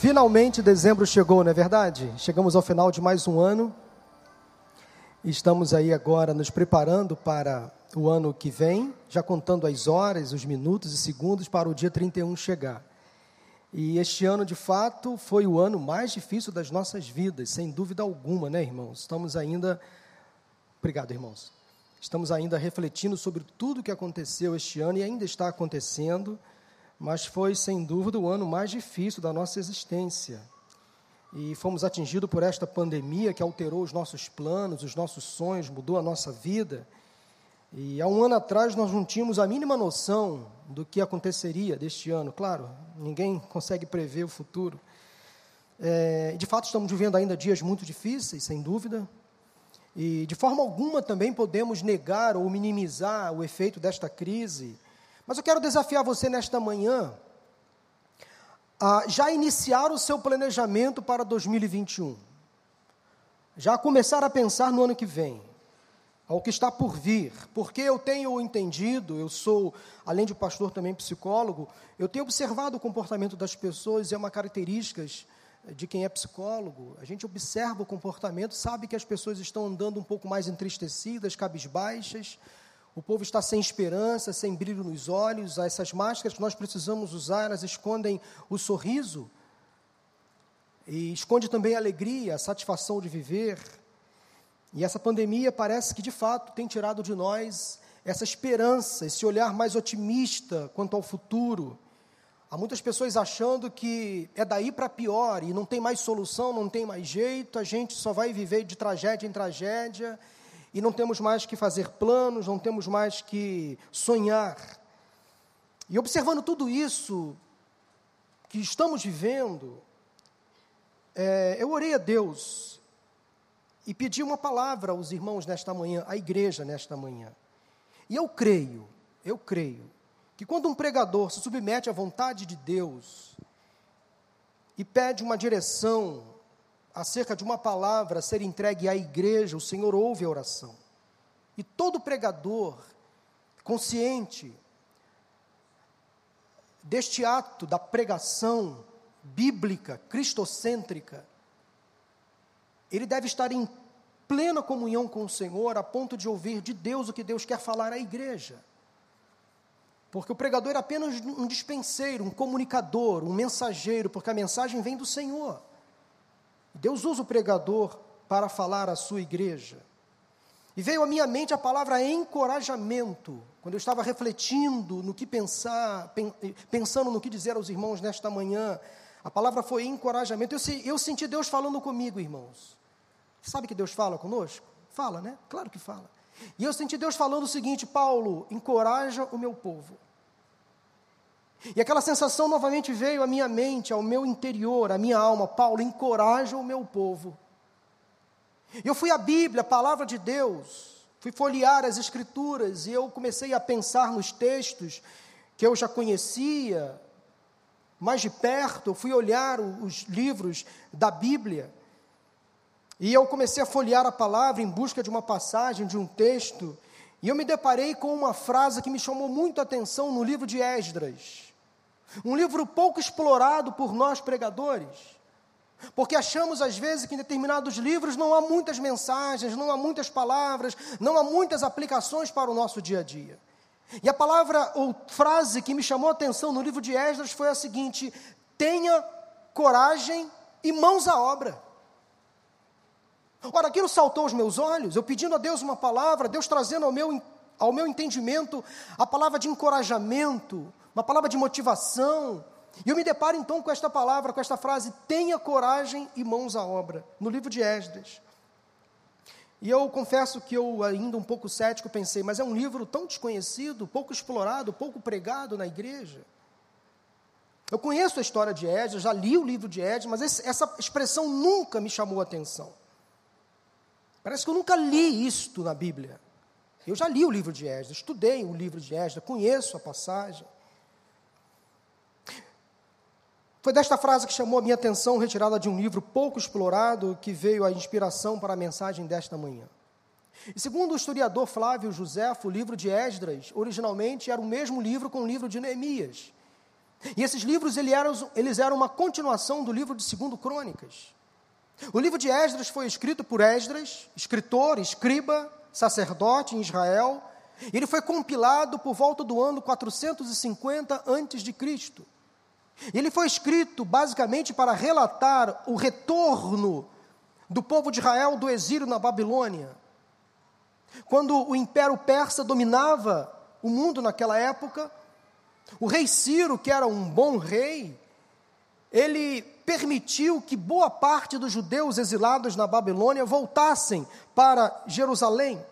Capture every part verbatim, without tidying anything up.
Finalmente dezembro chegou, não é verdade? Chegamos ao final de mais um ano. Estamos aí agora nos preparando para o ano que vem, já contando as horas, os minutos e segundos para o dia trinta e um chegar. E este ano, de fato, foi o ano mais difícil das nossas vidas, sem dúvida alguma, né, irmãos? Estamos ainda... Obrigado, irmãos. Estamos ainda refletindo sobre tudo o que aconteceu este ano e ainda está acontecendo, mas foi, sem dúvida, o ano mais difícil da nossa existência. E fomos atingidos por esta pandemia que alterou os nossos planos, os nossos sonhos, mudou a nossa vida. E há um ano atrás nós não tínhamos a mínima noção do que aconteceria deste ano. Claro, ninguém consegue prever o futuro. É, de fato, estamos vivendo ainda dias muito difíceis, sem dúvida. E de forma alguma também podemos negar ou minimizar o efeito desta crise. Mas eu quero desafiar você nesta manhã a já iniciar o seu planejamento para dois mil e vinte e um, já começar a pensar no ano que vem, ao que está por vir, porque eu tenho entendido, eu sou, além de pastor, também psicólogo, eu tenho observado o comportamento das pessoas, é uma característica de quem é psicólogo, a gente observa o comportamento, sabe que as pessoas estão andando um pouco mais entristecidas, cabisbaixas, o povo está sem esperança, sem brilho nos olhos, essas máscaras que nós precisamos usar, elas escondem o sorriso, e esconde também a alegria, a satisfação de viver, e essa pandemia parece que de fato tem tirado de nós essa esperança, esse olhar mais otimista quanto ao futuro. Há muitas pessoas achando que é daí para pior, e não tem mais solução, não tem mais jeito, a gente só vai viver de tragédia em tragédia, e não temos mais que fazer planos, não temos mais que sonhar. E observando tudo isso que estamos vivendo, é, eu orei a Deus e pedi uma palavra aos irmãos nesta manhã, à igreja nesta manhã. E eu creio, eu creio, que quando um pregador se submete à vontade de Deus e pede uma direção acerca de uma palavra a ser entregue à igreja, o Senhor ouve a oração. E todo pregador, consciente deste ato da pregação bíblica, cristocêntrica, ele deve estar em plena comunhão com o Senhor, a ponto de ouvir de Deus o que Deus quer falar à igreja. Porque o pregador é apenas um dispenseiro, um comunicador, um mensageiro, porque a mensagem vem do Senhor. Deus usa o pregador para falar à sua igreja. E veio à minha mente a palavra encorajamento, quando eu estava refletindo no que pensar, pensando no que dizer aos irmãos nesta manhã. A palavra foi encorajamento. Eu, eu senti Deus falando comigo, irmãos. Sabe que Deus fala conosco? Fala, né? Claro que fala. E eu senti Deus falando o seguinte: Paulo, encoraja o meu povo. E aquela sensação novamente veio à minha mente, ao meu interior, à minha alma. Paulo, encoraja o meu povo. Eu fui à Bíblia, a palavra de Deus, fui folhear as Escrituras, e eu comecei a pensar nos textos que eu já conhecia, mais de perto, eu fui olhar os livros da Bíblia, e eu comecei a folhear a palavra em busca de uma passagem, de um texto, e eu me deparei com uma frase que me chamou muito a atenção no livro de Esdras. Um livro pouco explorado por nós pregadores, porque achamos às vezes que em determinados livros não há muitas mensagens, não há muitas palavras, não há muitas aplicações para o nosso dia a dia. E a palavra ou frase que me chamou a atenção no livro de Esdras foi a seguinte: tenha coragem e mãos à obra. Ora, aquilo saltou aos meus olhos, eu pedindo a Deus uma palavra, Deus trazendo ao meu, ao meu entendimento a palavra de encorajamento, uma palavra de motivação, e eu me deparo então com esta palavra, com esta frase, tenha coragem e mãos à obra, no livro de Esdras. E eu confesso que eu, ainda um pouco cético, pensei, mas é um livro tão desconhecido, pouco explorado, pouco pregado na igreja. Eu conheço a história de Esdras, já li o livro de Esdras, mas esse, essa expressão nunca me chamou a atenção. Parece que eu nunca li isto na Bíblia. Eu já li o livro de Esdras, estudei o livro de Esdras, conheço a passagem. Foi desta frase que chamou a minha atenção, retirada de um livro pouco explorado, que veio a inspiração para a mensagem desta manhã. E segundo o historiador Flávio Josefo, o livro de Esdras, originalmente, era o mesmo livro com o livro de Neemias. E esses livros eles eram, eles eram uma continuação do livro de dois Crônicas. O livro de Esdras foi escrito por Esdras, escritor, escriba, sacerdote em Israel. Ele foi compilado por volta do ano quatrocentos e cinquenta antes de Cristo. Ele foi escrito basicamente para relatar o retorno do povo de Israel do exílio na Babilônia. Quando o Império Persa dominava o mundo naquela época, o rei Ciro, que era um bom rei, ele permitiu que boa parte dos judeus exilados na Babilônia voltassem para Jerusalém.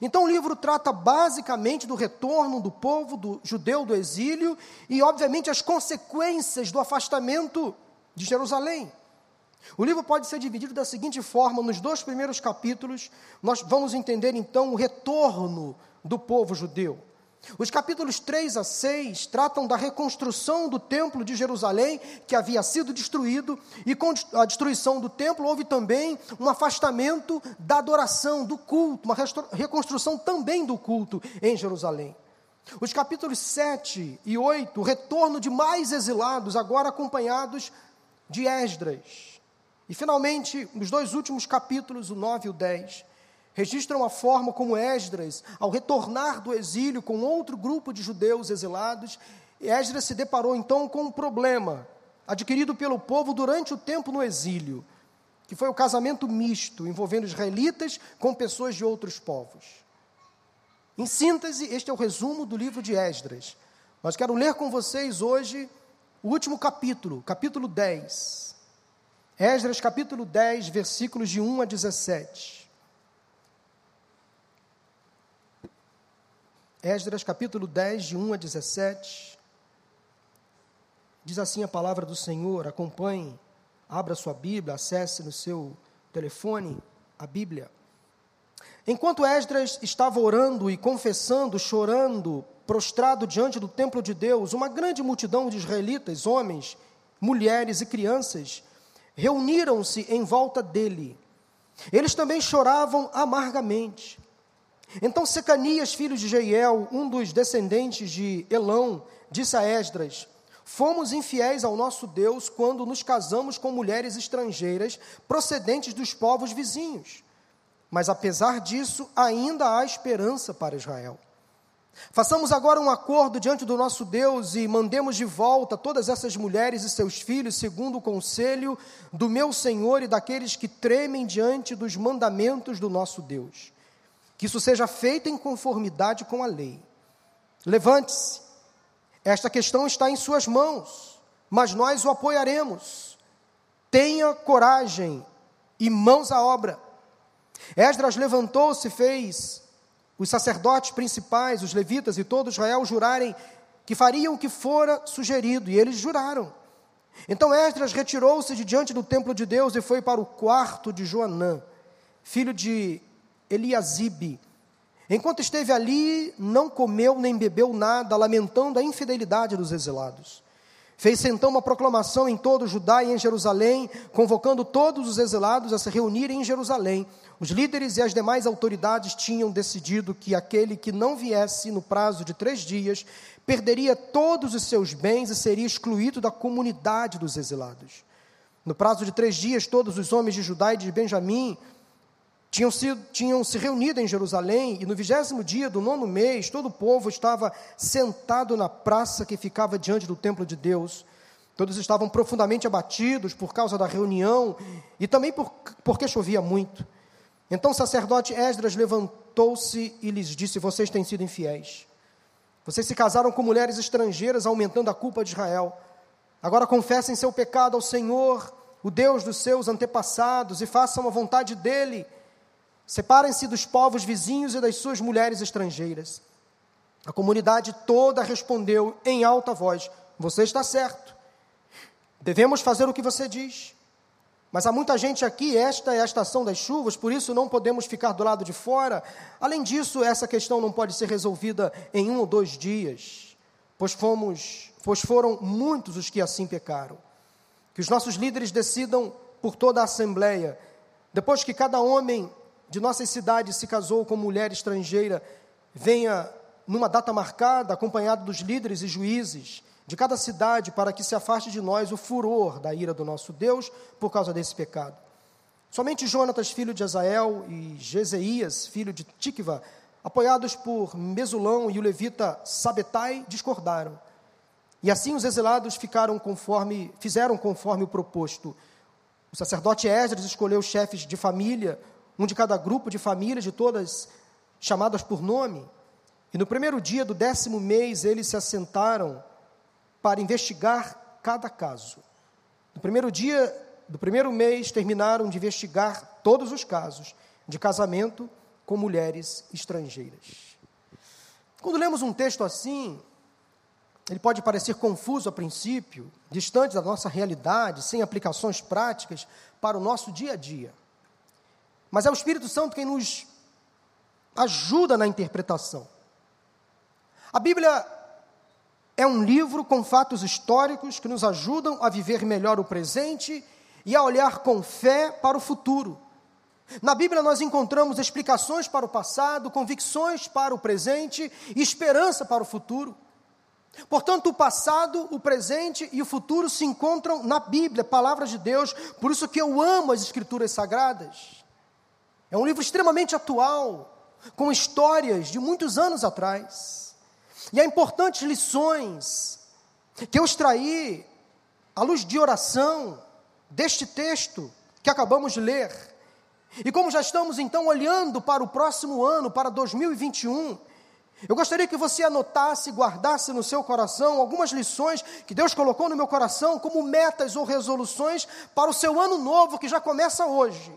Então o livro trata basicamente do retorno do povo do judeu do exílio e, obviamente, as consequências do afastamento de Jerusalém. O livro pode ser dividido da seguinte forma: nos dois primeiros capítulos, nós vamos entender, então, o retorno do povo judeu. Os capítulos três a seis tratam da reconstrução do templo de Jerusalém, que havia sido destruído, e com a destruição do templo houve também um afastamento da adoração, do culto, uma reconstrução também do culto em Jerusalém. Os capítulos sete e oito, o retorno de mais exilados, agora acompanhados de Esdras. E, finalmente, os dois últimos capítulos, o nove e o dez, registram a forma como Esdras, ao retornar do exílio com outro grupo de judeus exilados, Esdras se deparou então com um problema adquirido pelo povo durante o tempo no exílio, que foi o casamento misto, envolvendo israelitas com pessoas de outros povos. Em síntese, este é o resumo do livro de Esdras. Mas quero ler com vocês hoje o último capítulo, capítulo dez. Esdras, capítulo dez, versículos de um a dezessete. Esdras, capítulo dez, de um a dezessete, diz assim a palavra do Senhor. Acompanhe, abra sua Bíblia, acesse no seu telefone a Bíblia. Enquanto Esdras estava orando e confessando, chorando, prostrado diante do templo de Deus, uma grande multidão de israelitas, homens, mulheres e crianças, reuniram-se em volta dele. Eles também choravam amargamente. Então Secanias, filho de Jeiel, um dos descendentes de Elão, disse a Esdras: fomos infiéis ao nosso Deus quando nos casamos com mulheres estrangeiras procedentes dos povos vizinhos. Mas apesar disso, ainda há esperança para Israel. Façamos agora um acordo diante do nosso Deus e mandemos de volta todas essas mulheres e seus filhos, segundo o conselho do meu Senhor e daqueles que tremem diante dos mandamentos do nosso Deus. Que isso seja feito em conformidade com a lei. Levante-se, esta questão está em suas mãos, mas nós o apoiaremos. Tenha coragem e mãos à obra. Esdras levantou-se e fez os sacerdotes principais, os levitas e todo Israel jurarem que fariam o que fora sugerido, e eles juraram. Então Esdras retirou-se de diante do templo de Deus e foi para o quarto de Joanã, filho de Eliasibe. Enquanto esteve ali, não comeu nem bebeu nada, lamentando a infidelidade dos exilados. Fez então uma proclamação em todo Judá e em Jerusalém, convocando todos os exilados a se reunirem em Jerusalém. Os líderes e as demais autoridades tinham decidido que aquele que não viesse no prazo de três dias, perderia todos os seus bens e seria excluído da comunidade dos exilados. No prazo de três dias, todos os homens de Judá e de Benjamim Tinham, sido, tinham se reunido em Jerusalém, e no vigésimo dia do nono mês, todo o povo estava sentado na praça que ficava diante do templo de Deus. Todos estavam profundamente abatidos por causa da reunião, e também por, porque chovia muito. Então o sacerdote Esdras levantou-se e lhes disse: vocês têm sido infiéis. Vocês se casaram com mulheres estrangeiras, aumentando a culpa de Israel. Agora confessem seu pecado ao Senhor, o Deus dos seus antepassados, e façam a vontade dele. Separem-se dos povos vizinhos e das suas mulheres estrangeiras. A comunidade toda respondeu em alta voz: você está certo. Devemos fazer o que você diz. Mas há muita gente aqui, esta é a estação das chuvas, por isso não podemos ficar do lado de fora. Além disso, essa questão não pode ser resolvida em um ou dois dias, pois, fomos, pois foram muitos os que assim pecaram. Que os nossos líderes decidam por toda a assembleia, depois que cada homem de nossas cidades se casou com mulher estrangeira, venha numa data marcada, acompanhado dos líderes e juízes de cada cidade, para que se afaste de nós o furor da ira do nosso Deus por causa desse pecado. Somente Jônatas, filho de Azael, e Jezeías, filho de Tíquiva, apoiados por Mesulão e o levita Sabetai, discordaram. E assim os exilados ficaram conforme, fizeram conforme o proposto. O sacerdote Esdras escolheu chefes de família, um de cada grupo de famílias, de todas chamadas por nome. E no primeiro dia do décimo mês, eles se assentaram para investigar cada caso. No primeiro dia do primeiro mês, terminaram de investigar todos os casos de casamento com mulheres estrangeiras. Quando lemos um texto assim, ele pode parecer confuso a princípio, distante da nossa realidade, sem aplicações práticas para o nosso dia a dia. Mas é o Espírito Santo quem nos ajuda na interpretação. A Bíblia é um livro com fatos históricos que nos ajudam a viver melhor o presente e a olhar com fé para o futuro. Na Bíblia nós encontramos explicações para o passado, convicções para o presente e esperança para o futuro. Portanto, o passado, o presente e o futuro se encontram na Bíblia, palavra de Deus. Por isso que eu amo as Escrituras Sagradas. É um livro extremamente atual, com histórias de muitos anos atrás. E há importantes lições que eu extraí à luz de oração deste texto que acabamos de ler. E como já estamos, então, olhando para o próximo ano, para dois mil e vinte e um, eu gostaria que você anotasse, guardasse no seu coração algumas lições que Deus colocou no meu coração como metas ou resoluções para o seu ano novo, que já começa hoje.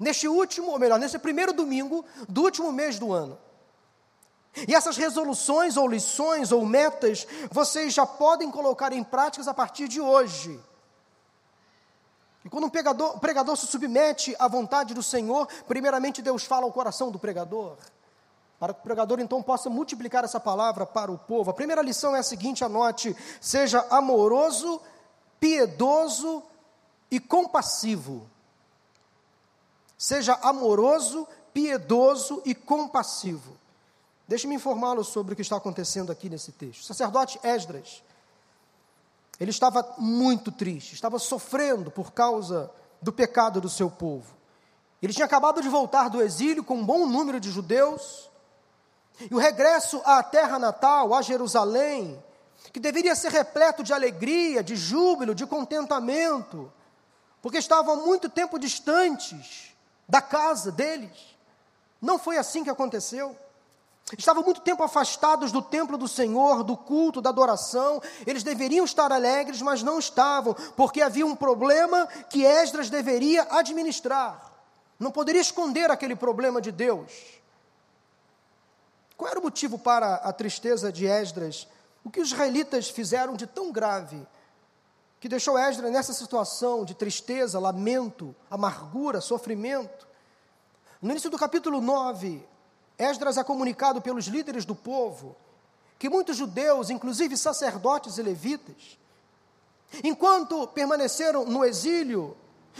Neste último, ou melhor, neste primeiro domingo do último mês do ano. E essas resoluções ou lições ou metas, vocês já podem colocar em práticas a partir de hoje. E quando um pregador, um pregador se submete à vontade do Senhor, primeiramente Deus fala ao coração do pregador, para que o pregador então possa multiplicar essa palavra para o povo. A primeira lição é a seguinte, anote: seja amoroso, piedoso e compassivo. Seja amoroso, piedoso e compassivo. Deixe-me informá-lo sobre o que está acontecendo aqui nesse texto. O sacerdote Esdras, ele estava muito triste, estava sofrendo por causa do pecado do seu povo. Ele tinha acabado de voltar do exílio com um bom número de judeus, e o regresso à terra natal, a Jerusalém, que deveria ser repleto de alegria, de júbilo, de contentamento, porque estavam há muito tempo distantes da casa deles. Não foi assim que aconteceu. Estavam muito tempo afastados do templo do Senhor, do culto, da adoração. Eles deveriam estar alegres, mas não estavam, porque havia um problema que Esdras deveria administrar. Não poderia esconder aquele problema de Deus. Qual era o motivo para a tristeza de Esdras? O que os israelitas fizeram de tão grave que deixou Esdras nessa situação de tristeza, lamento, amargura, sofrimento? No início do capítulo nove, Esdras é comunicado pelos líderes do povo que muitos judeus, inclusive sacerdotes e levitas, enquanto permaneceram no exílio,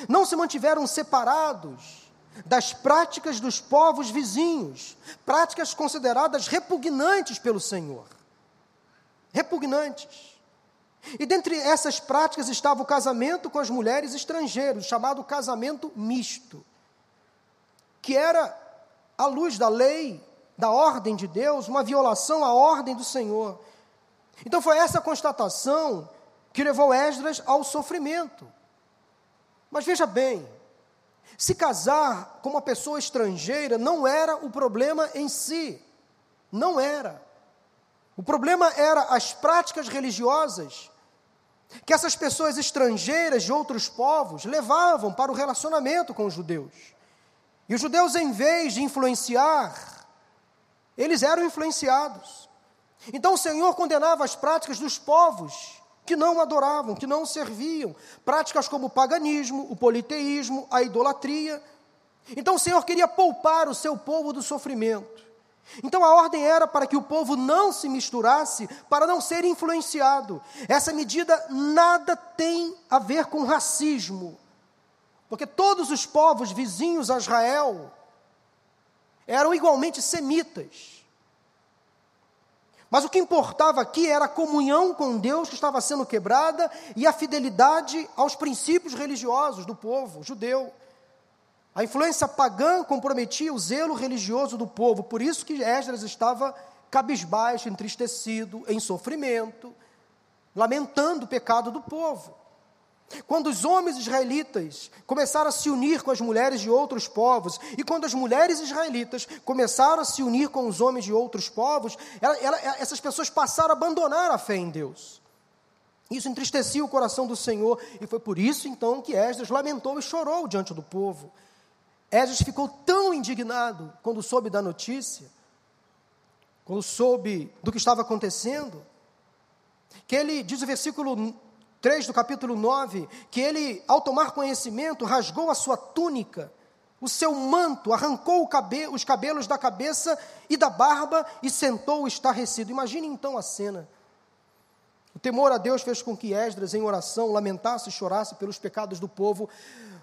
não se mantiveram separados das práticas dos povos vizinhos, práticas consideradas repugnantes pelo Senhor. Repugnantes. E dentre essas práticas estava o casamento com as mulheres estrangeiras, chamado casamento misto, que era, à luz da lei, da ordem de Deus, uma violação à ordem do Senhor. Então foi essa constatação que levou Esdras ao sofrimento. Mas veja bem, se casar com uma pessoa estrangeira não era o problema em si, não era. O problema era as práticas religiosas que essas pessoas estrangeiras de outros povos levavam para o relacionamento com os judeus. E os judeus, em vez de influenciar, eles eram influenciados. Então o Senhor condenava as práticas dos povos que não adoravam, que não serviam. Práticas como o paganismo, o politeísmo, a idolatria. Então o Senhor queria poupar o seu povo do sofrimento. Então a ordem era para que o povo não se misturasse, para não ser influenciado. Essa medida nada tem a ver com racismo, porque todos os povos vizinhos a Israel eram igualmente semitas. Mas o que importava aqui era a comunhão com Deus que estava sendo quebrada e a fidelidade aos princípios religiosos do povo judeu. A influência pagã comprometia o zelo religioso do povo, por isso que Esdras estava cabisbaixo, entristecido, em sofrimento, lamentando o pecado do povo. Quando os homens israelitas começaram a se unir com as mulheres de outros povos, e quando as mulheres israelitas começaram a se unir com os homens de outros povos, ela, ela, essas pessoas passaram a abandonar a fé em Deus. Isso entristecia o coração do Senhor, e foi por isso, então, que Esdras lamentou e chorou diante do povo. Esdras ficou tão indignado quando soube da notícia, quando soube do que estava acontecendo, que ele, diz o versículo três do capítulo nove, que ele, ao tomar conhecimento, rasgou a sua túnica, o seu manto, arrancou o cabe- os cabelos da cabeça e da barba e sentou estarrecido. Imagine então a cena. O temor a Deus fez com que Esdras, em oração, lamentasse e chorasse pelos pecados do povo,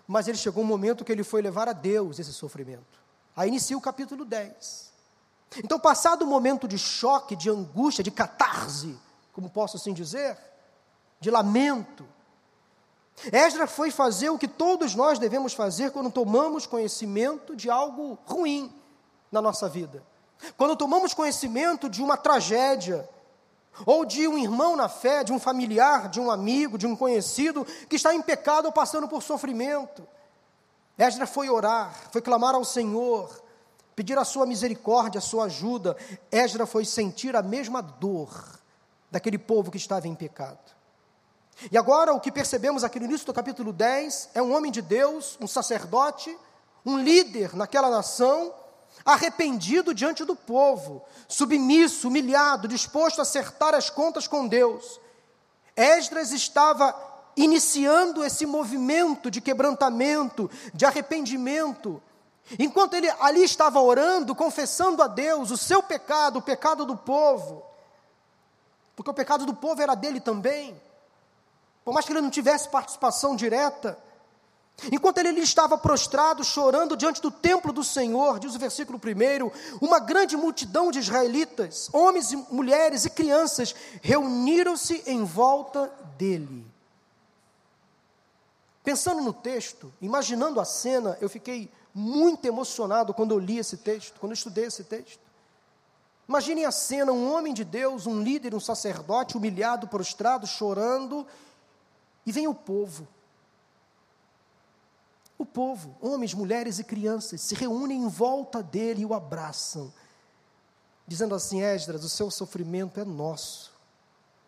mas ele chegou um momento que ele foi levar a Deus esse sofrimento. Aí inicia o capítulo dez. Então, passado o momento de choque, de angústia, de catarse, como posso assim dizer, de lamento, Esdras foi fazer o que todos nós devemos fazer quando tomamos conhecimento de algo ruim na nossa vida. Quando tomamos conhecimento de uma tragédia, ou de um irmão na fé, de um familiar, de um amigo, de um conhecido, que está em pecado ou passando por sofrimento. Esdras foi orar, foi clamar ao Senhor, pedir a sua misericórdia, a sua ajuda. Esdras foi sentir a mesma dor daquele povo que estava em pecado. E agora o que percebemos aqui no início do capítulo dez é um homem de Deus, um sacerdote, um líder naquela nação, arrependido diante do povo, submisso, humilhado, disposto a acertar as contas com Deus. Esdras estava iniciando esse movimento de quebrantamento, de arrependimento. Enquanto ele ali estava orando, confessando a Deus o seu pecado, o pecado do povo, porque o pecado do povo era dele também, por mais que ele não tivesse participação direta. Enquanto ele estava prostrado, chorando diante do templo do Senhor, diz o versículo um, uma grande multidão de israelitas, homens, mulheres e crianças, reuniram-se em volta dele. Pensando no texto, imaginando a cena, eu fiquei muito emocionado quando eu li esse texto, quando eu estudei esse texto. Imaginem a cena, um homem de Deus, um líder, um sacerdote, humilhado, prostrado, chorando, e vem o povo. O povo, homens, mulheres e crianças, se reúnem em volta dele e o abraçam, dizendo assim: Esdras, o seu sofrimento é nosso.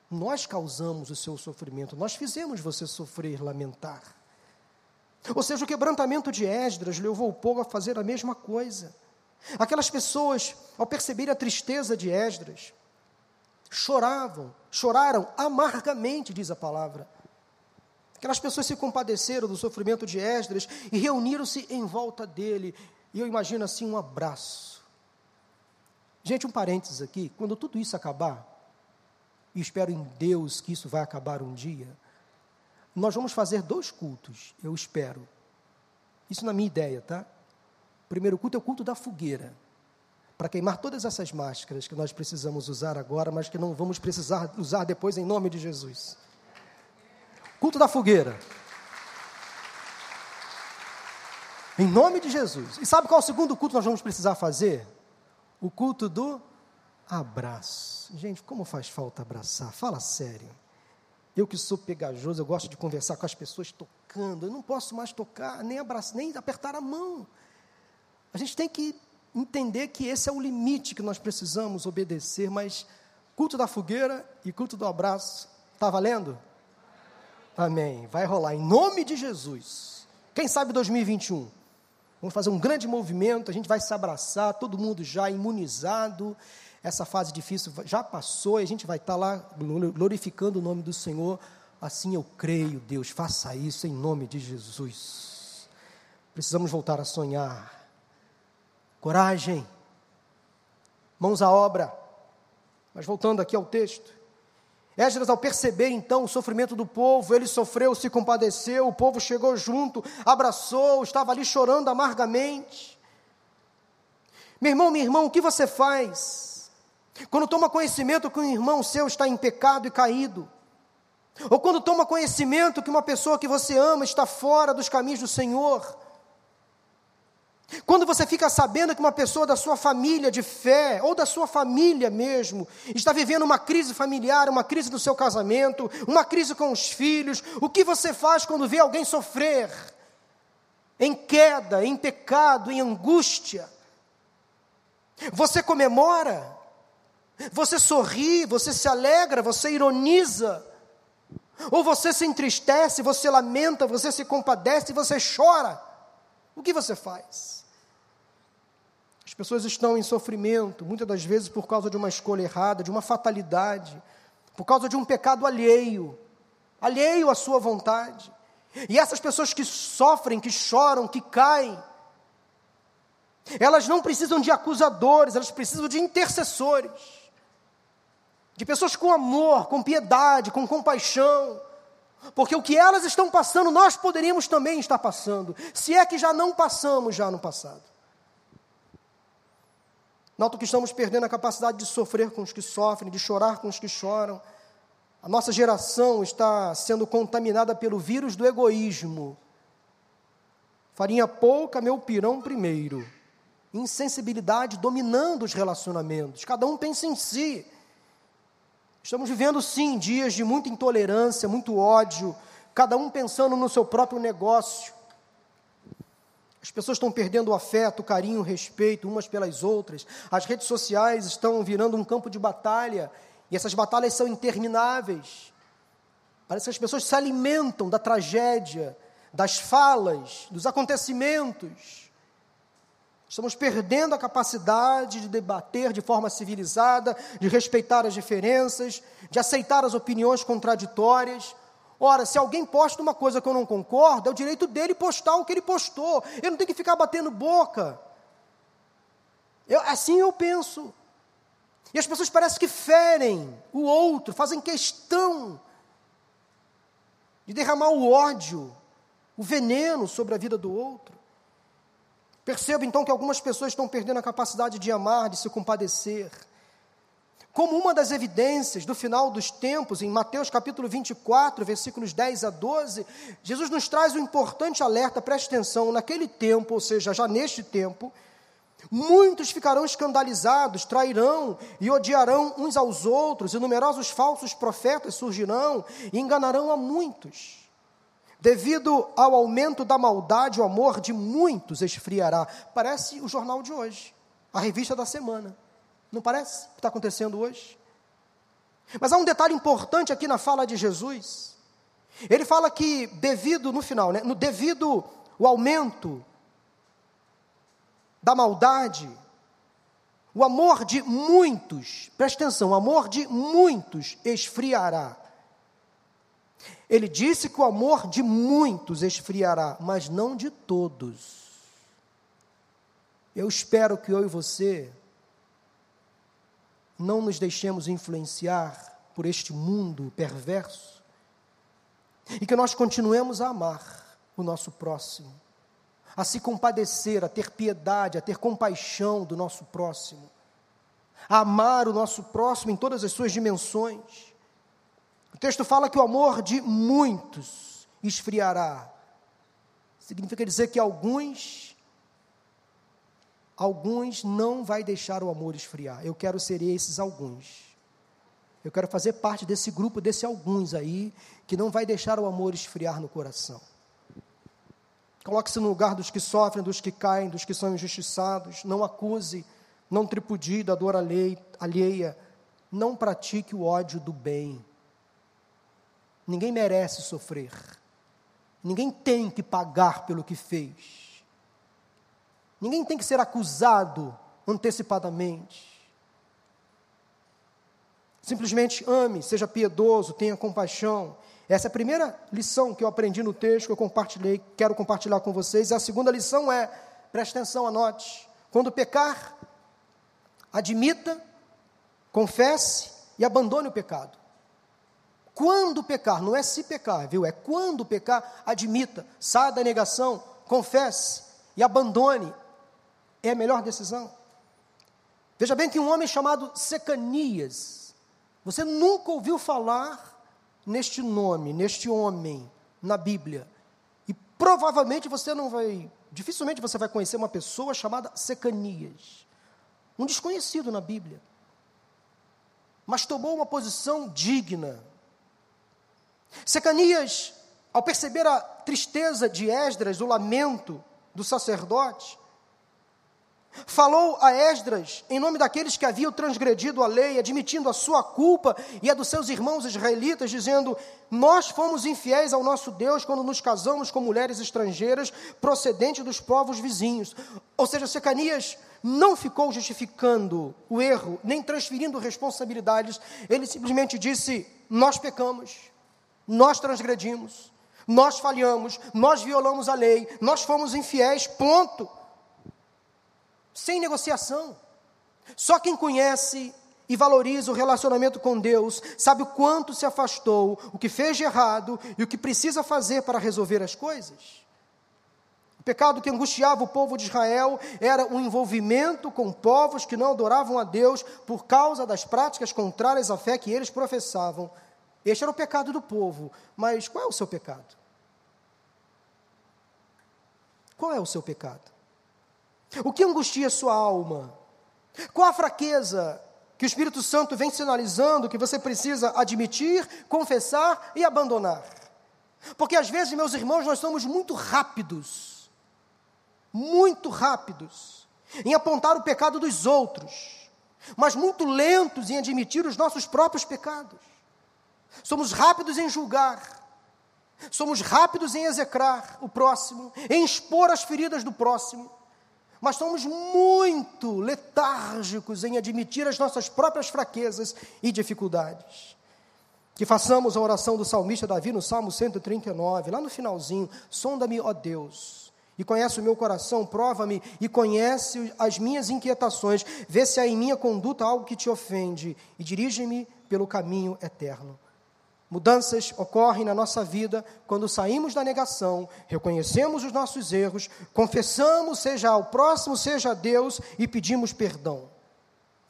Nós causamos o seu sofrimento, nós fizemos você sofrer, lamentar. Ou seja, o quebrantamento de Esdras levou o povo a fazer a mesma coisa. Aquelas pessoas, ao perceberem a tristeza de Esdras, choravam, choraram amargamente, diz a palavra. Aquelas pessoas se compadeceram do sofrimento de Esdras e reuniram-se em volta dele. E eu imagino assim um abraço. Gente, um parênteses aqui. Quando tudo isso acabar, e espero em Deus que isso vai acabar um dia, nós vamos fazer dois cultos, eu espero. Isso na minha ideia, tá? O primeiro culto é o culto da fogueira, para queimar todas essas máscaras que nós precisamos usar agora, mas que não vamos precisar usar depois em nome de Jesus. Culto da fogueira. Em nome de Jesus. E sabe qual é o segundo culto que nós vamos precisar fazer? O culto do abraço. Gente, como faz falta abraçar? Fala sério. Eu que sou pegajoso, eu gosto de conversar com as pessoas tocando. Eu não posso mais tocar, nem abraçar, nem apertar a mão. A gente tem que entender que esse é o limite que nós precisamos obedecer, mas culto da fogueira e culto do abraço, está valendo? Amém, vai rolar, em nome de Jesus, quem sabe dois mil e vinte e um, vamos fazer um grande movimento, a gente vai se abraçar, todo mundo já imunizado, essa fase difícil já passou, e a gente vai estar lá glorificando o nome do Senhor, assim eu creio, Deus, faça isso em nome de Jesus. Precisamos voltar a sonhar, coragem, mãos à obra. Mas voltando aqui ao texto, Esdras, ao perceber então o sofrimento do povo, ele sofreu, se compadeceu, o povo chegou junto, abraçou, estava ali chorando amargamente. Meu irmão, minha irmã, o que você faz Quando toma conhecimento que um irmão seu está em pecado e caído, ou quando toma conhecimento que uma pessoa que você ama está fora dos caminhos do Senhor, quando você fica sabendo que uma pessoa da sua família de fé, ou da sua família mesmo, está vivendo uma crise familiar, uma crise no seu casamento, uma crise com os filhos, o que você faz quando vê alguém sofrer em queda, em pecado, em angústia? Você comemora, você sorri, você se alegra, você ironiza, ou você se entristece, você lamenta, você se compadece, você chora. O que você faz? As pessoas estão em sofrimento, muitas das vezes por causa de uma escolha errada, de uma fatalidade, por causa de um pecado alheio, alheio à sua vontade. E essas pessoas que sofrem, que choram, que caem, elas não precisam de acusadores, elas precisam de intercessores, de pessoas com amor, com piedade, com compaixão, porque o que elas estão passando, nós poderíamos também estar passando, se é que já não passamos já no passado. Noto que estamos perdendo a capacidade de sofrer com os que sofrem, de chorar com os que choram. A nossa geração está sendo contaminada pelo vírus do egoísmo. Farinha pouca, meu pirão primeiro. Insensibilidade dominando os relacionamentos. Cada um pensa em si. Estamos vivendo, sim, dias de muita intolerância, muito ódio, cada um pensando no seu próprio negócio. As pessoas estão perdendo o afeto, o carinho, o respeito umas pelas outras. As redes sociais estão virando um campo de batalha, e essas batalhas são intermináveis. Parece que as pessoas se alimentam da tragédia, das falas, dos acontecimentos. Estamos perdendo a capacidade de debater de forma civilizada, de respeitar as diferenças, de aceitar as opiniões contraditórias. Ora, se alguém posta uma coisa que eu não concordo, é o direito dele postar o que ele postou. Eu não tenho que ficar batendo boca. Eu, assim eu penso. E as pessoas parecem que ferem o outro, fazem questão de derramar o ódio, o veneno sobre a vida do outro. Percebo, então, que algumas pessoas estão perdendo a capacidade de amar, de se compadecer. Como uma das evidências do final dos tempos, em Mateus capítulo vinte e quatro, versículos dez a doze, Jesus nos traz um importante alerta, preste atenção, naquele tempo, ou seja, já neste tempo, muitos ficarão escandalizados, trairão e odiarão uns aos outros, e numerosos falsos profetas surgirão e enganarão a muitos. Devido ao aumento da maldade, o amor de muitos esfriará. Parece o jornal de hoje, a revista da semana. Não parece o que está acontecendo hoje? Mas há um detalhe importante aqui na fala de Jesus. Ele fala que devido, no final, né, no devido ao aumento da maldade, o amor de muitos, preste atenção, o amor de muitos esfriará. Ele disse que o amor de muitos esfriará, mas não de todos. Eu espero que eu e você não nos deixemos influenciar por este mundo perverso e que nós continuemos a amar o nosso próximo, a se compadecer, a ter piedade, a ter compaixão do nosso próximo, a amar o nosso próximo em todas as suas dimensões. O texto fala que o amor de muitos esfriará. Significa dizer que alguns, alguns não vai deixar o amor esfriar. Eu quero ser esses alguns. Eu quero fazer parte desse grupo, desse alguns aí, que não vai deixar o amor esfriar no coração. Coloque-se no lugar dos que sofrem, dos que caem, dos que são injustiçados. Não acuse, não tripudie da dor alheia. Não pratique o ódio do bem. Ninguém merece sofrer. Ninguém tem que pagar pelo que fez. Ninguém tem que ser acusado antecipadamente. Simplesmente ame, seja piedoso, tenha compaixão. Essa é a primeira lição que eu aprendi no texto, que eu compartilhei, quero compartilhar com vocês. E a segunda lição é, preste atenção, anote. Quando pecar, admita, confesse e abandone o pecado. Quando pecar, não é se pecar, viu? É quando pecar, admita, saia da negação, confesse e abandone. É a melhor decisão. Veja bem que um homem chamado Secanias, você nunca ouviu falar neste nome, neste homem, na Bíblia. E provavelmente você não vai, dificilmente você vai conhecer uma pessoa chamada Secanias. Um desconhecido na Bíblia. Mas tomou uma posição digna. Secanias, ao perceber a tristeza de Esdras, o lamento do sacerdote, falou a Esdras em nome daqueles que haviam transgredido a lei, admitindo a sua culpa e a dos seus irmãos israelitas, dizendo: nós fomos infiéis ao nosso Deus quando nos casamos com mulheres estrangeiras procedentes dos povos vizinhos. Ou seja, Secanias não ficou justificando o erro, nem transferindo responsabilidades. Ele simplesmente disse: nós pecamos, nós transgredimos, nós falhamos, nós violamos a lei, nós fomos infiéis, ponto. Sem negociação. Só quem conhece e valoriza o relacionamento com Deus sabe o quanto se afastou, o que fez de errado e o que precisa fazer para resolver as coisas. O pecado que angustiava o povo de Israel era o envolvimento com povos que não adoravam a Deus por causa das práticas contrárias à fé que eles professavam. Este era o pecado do povo. Mas qual é o seu pecado? Qual é o seu pecado? O que angustia sua alma? Qual a fraqueza que o Espírito Santo vem sinalizando que você precisa admitir, confessar e abandonar? Porque às vezes, meus irmãos, nós somos muito rápidos, muito rápidos em apontar o pecado dos outros, mas muito lentos em admitir os nossos próprios pecados. Somos rápidos em julgar, somos rápidos em execrar o próximo, em expor as feridas do próximo, mas somos muito letárgicos em admitir as nossas próprias fraquezas e dificuldades. Que façamos a oração do salmista Davi no Salmo cento e trinta e nove, lá no finalzinho: sonda-me, ó Deus, e conhece o meu coração, prova-me e conhece as minhas inquietações, vê se há em minha conduta algo que te ofende, e dirige-me pelo caminho eterno. Mudanças ocorrem na nossa vida quando saímos da negação, reconhecemos os nossos erros, confessamos, seja ao próximo, seja a Deus, e pedimos perdão.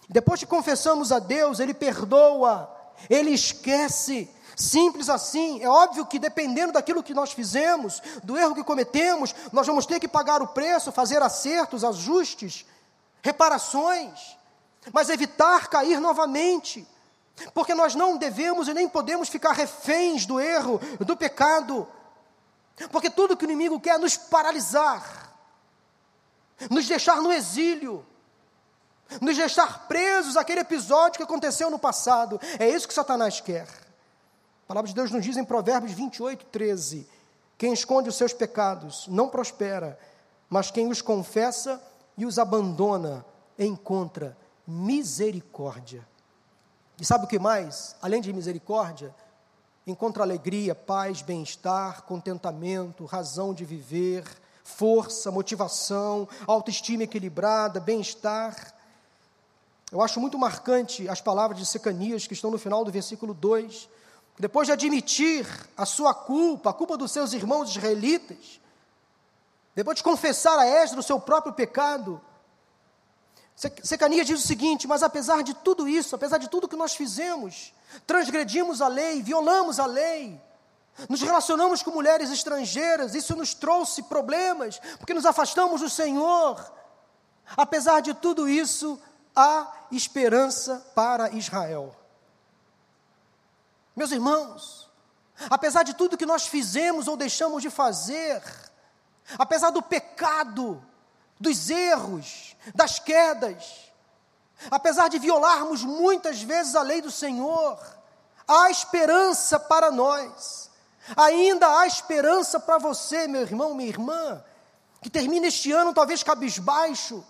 Depois que confessamos a Deus, Ele perdoa, Ele esquece. Simples assim. É óbvio que dependendo daquilo que nós fizemos, do erro que cometemos, nós vamos ter que pagar o preço, fazer acertos, ajustes, reparações, mas evitar cair novamente. Porque nós não devemos e nem podemos ficar reféns do erro, do pecado. Porque tudo que o inimigo quer é nos paralisar, nos deixar no exílio, nos deixar presos àquele episódio que aconteceu no passado. É isso que Satanás quer. A palavra de Deus nos diz em Provérbios vinte e oito, treze, quem esconde os seus pecados não prospera, mas quem os confessa e os abandona encontra misericórdia. E sabe o que mais? Além de misericórdia, encontra alegria, paz, bem-estar, contentamento, razão de viver, força, motivação, autoestima equilibrada, bem-estar. Eu acho muito marcante as palavras de Secanias que estão no final do versículo dois. Depois de admitir a sua culpa, a culpa dos seus irmãos israelitas, depois de confessar a Esdras o seu próprio pecado, Secanias diz o seguinte: mas apesar de tudo isso, apesar de tudo que nós fizemos, transgredimos a lei, violamos a lei, nos relacionamos com mulheres estrangeiras, isso nos trouxe problemas, porque nos afastamos do Senhor. Apesar de tudo isso, há esperança para Israel. Meus irmãos, apesar de tudo que nós fizemos ou deixamos de fazer, apesar do pecado, dos erros, das quedas, apesar de violarmos muitas vezes a lei do Senhor, há esperança para nós. Ainda há esperança para você, meu irmão, minha irmã, que termina este ano talvez cabisbaixo,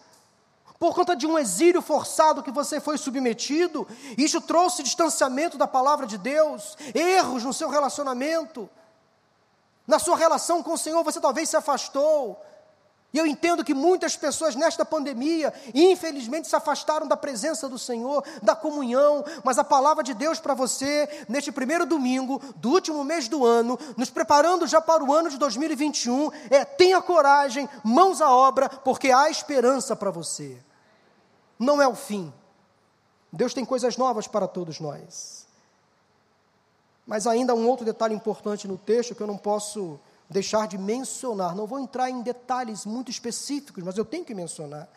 por conta de um exílio forçado que você foi submetido. Isso trouxe distanciamento da palavra de Deus, erros no seu relacionamento, na sua relação com o Senhor você talvez se afastou. E eu entendo que muitas pessoas nesta pandemia, infelizmente, se afastaram da presença do Senhor, da comunhão, mas a palavra de Deus para você, neste primeiro domingo do último mês do ano, nos preparando já para o ano de dois mil e vinte e um, é: tenha coragem, mãos à obra, porque há esperança para você. não é o fim. Deus tem coisas novas para todos nós. Mas ainda um outro detalhe importante no texto que eu não posso deixar de mencionar. Não vou entrar em detalhes muito específicos, mas eu tenho que mencionar.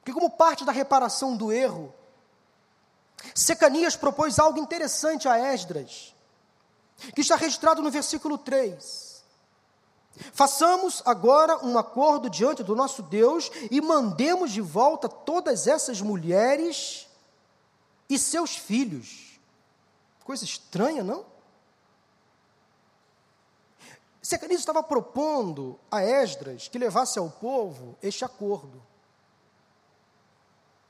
Porque como parte da reparação do erro, Secanias propôs algo interessante a Esdras, que está registrado no versículo três. Façamos agora um acordo diante do nosso Deus e mandemos de volta todas essas mulheres e seus filhos. Coisa estranha, não? Secanias estava propondo a Esdras que levasse ao povo este acordo.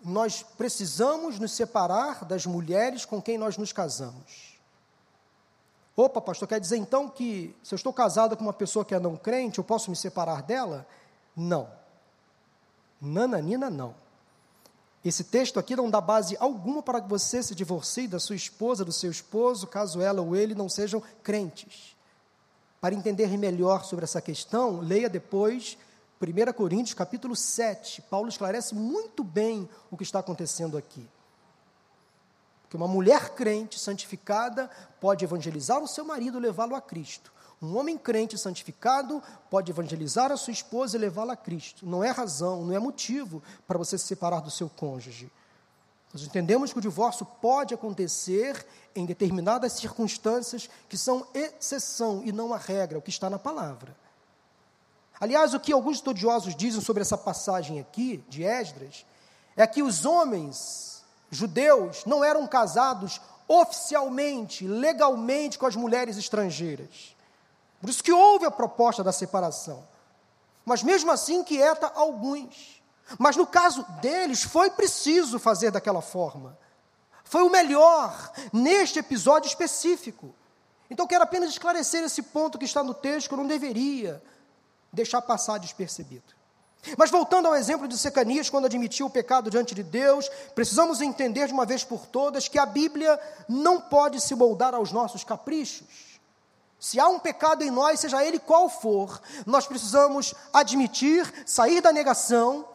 Nós precisamos nos separar das mulheres com quem nós nos casamos. Opa, pastor, quer dizer então que se eu estou casado com uma pessoa que é não crente, eu posso me separar dela? Não. Nananina, não. Esse texto aqui não dá base alguma para que você se divorcie da sua esposa, do seu esposo, caso ela ou ele não sejam crentes. Para entender melhor sobre essa questão, leia depois primeira Coríntios, capítulo sete, Paulo esclarece muito bem o que está acontecendo aqui. Que uma mulher crente santificada pode evangelizar o seu marido e levá-lo a Cristo. Um homem crente santificado pode evangelizar a sua esposa e levá-la a Cristo. Não é razão, não é motivo para você se separar do seu cônjuge. Nós entendemos que o divórcio pode acontecer em determinadas circunstâncias que são exceção e não a regra, o que está na palavra. Aliás, o que alguns estudiosos dizem sobre essa passagem aqui, de Esdras, é que os homens judeus não eram casados oficialmente, legalmente, com as mulheres estrangeiras. Por isso que houve a proposta da separação. Mas mesmo assim inquieta alguns. Mas no caso deles, foi preciso fazer daquela forma. Foi o melhor neste episódio específico. Então quero apenas esclarecer esse ponto que está no texto, que eu não deveria deixar passar despercebido. Mas voltando ao exemplo de Secanias, quando admitiu o pecado diante de Deus, precisamos entender de uma vez por todas que a Bíblia não pode se moldar aos nossos caprichos. Se há um pecado em nós, seja ele qual for, nós precisamos admitir, sair da negação,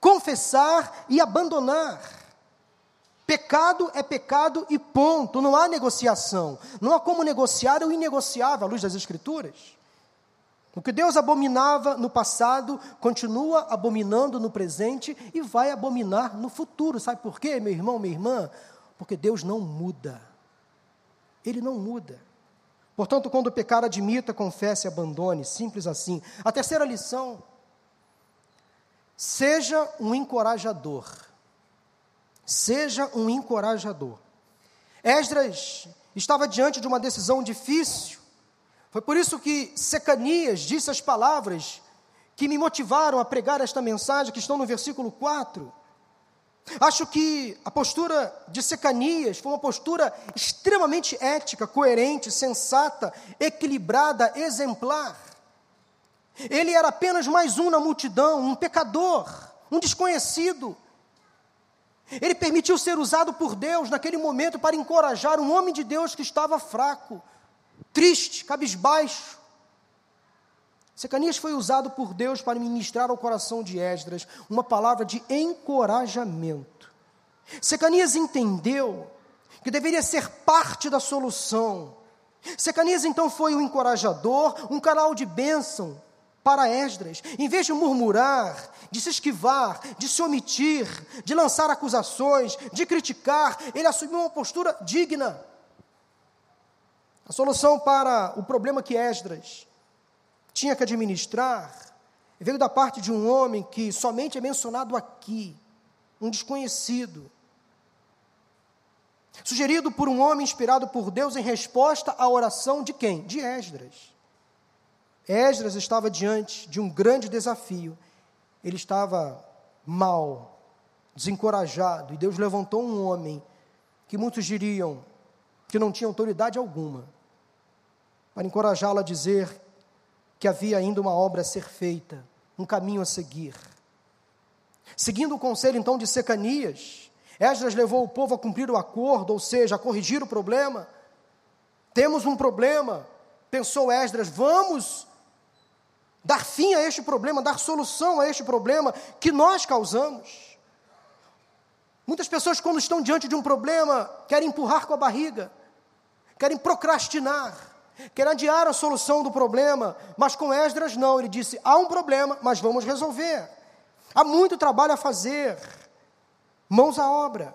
confessar e abandonar. Pecado é pecado e ponto, não há negociação, não há como negociar o inegociável à luz das Escrituras. O que Deus abominava no passado, continua abominando no presente e vai abominar no futuro. Sabe por quê, meu irmão, minha irmã? Porque Deus não muda. Ele não muda. Portanto, quando pecar, admita, confesse e abandone. Simples assim. A terceira lição. Seja um encorajador. Seja um encorajador. Esdras estava diante de uma decisão difícil. Foi por isso que Secanias disse as palavras que me motivaram a pregar esta mensagem, que estão no versículo quatro. Acho que a postura de Secanias foi uma postura extremamente ética, coerente, sensata, equilibrada, exemplar. Ele era apenas mais um na multidão, um pecador, um desconhecido. Ele permitiu ser usado por Deus naquele momento para encorajar um homem de Deus que estava fraco, triste, cabisbaixo. Secanias foi usado por Deus para ministrar ao coração de Esdras uma palavra de encorajamento. Secanias entendeu que deveria ser parte da solução. Secanias então foi um encorajador, um canal de bênção para Esdras. Em vez de murmurar, de se esquivar, de se omitir, de lançar acusações, de criticar, ele assumiu uma postura digna. A solução para o problema que Esdras tinha que administrar veio da parte de um homem que somente é mencionado aqui, um desconhecido, sugerido por um homem inspirado por Deus em resposta à oração de quem? De Esdras. Esdras estava diante de um grande desafio. Ele estava mal, desencorajado, e Deus levantou um homem que muitos diriam que não tinha autoridade alguma, para encorajá-la a dizer que havia ainda uma obra a ser feita, um caminho a seguir. Seguindo o conselho, então, de Secanias, Esdras levou o povo a cumprir o acordo, ou seja, a corrigir o problema. Temos um problema, pensou Esdras, vamos dar fim a este problema, dar solução a este problema que nós causamos. Muitas pessoas, quando estão diante de um problema, querem empurrar com a barriga, querem procrastinar, querem adiar a solução do problema, mas com Esdras não, ele disse, há um problema, mas vamos resolver. Há muito trabalho a fazer, mãos à obra.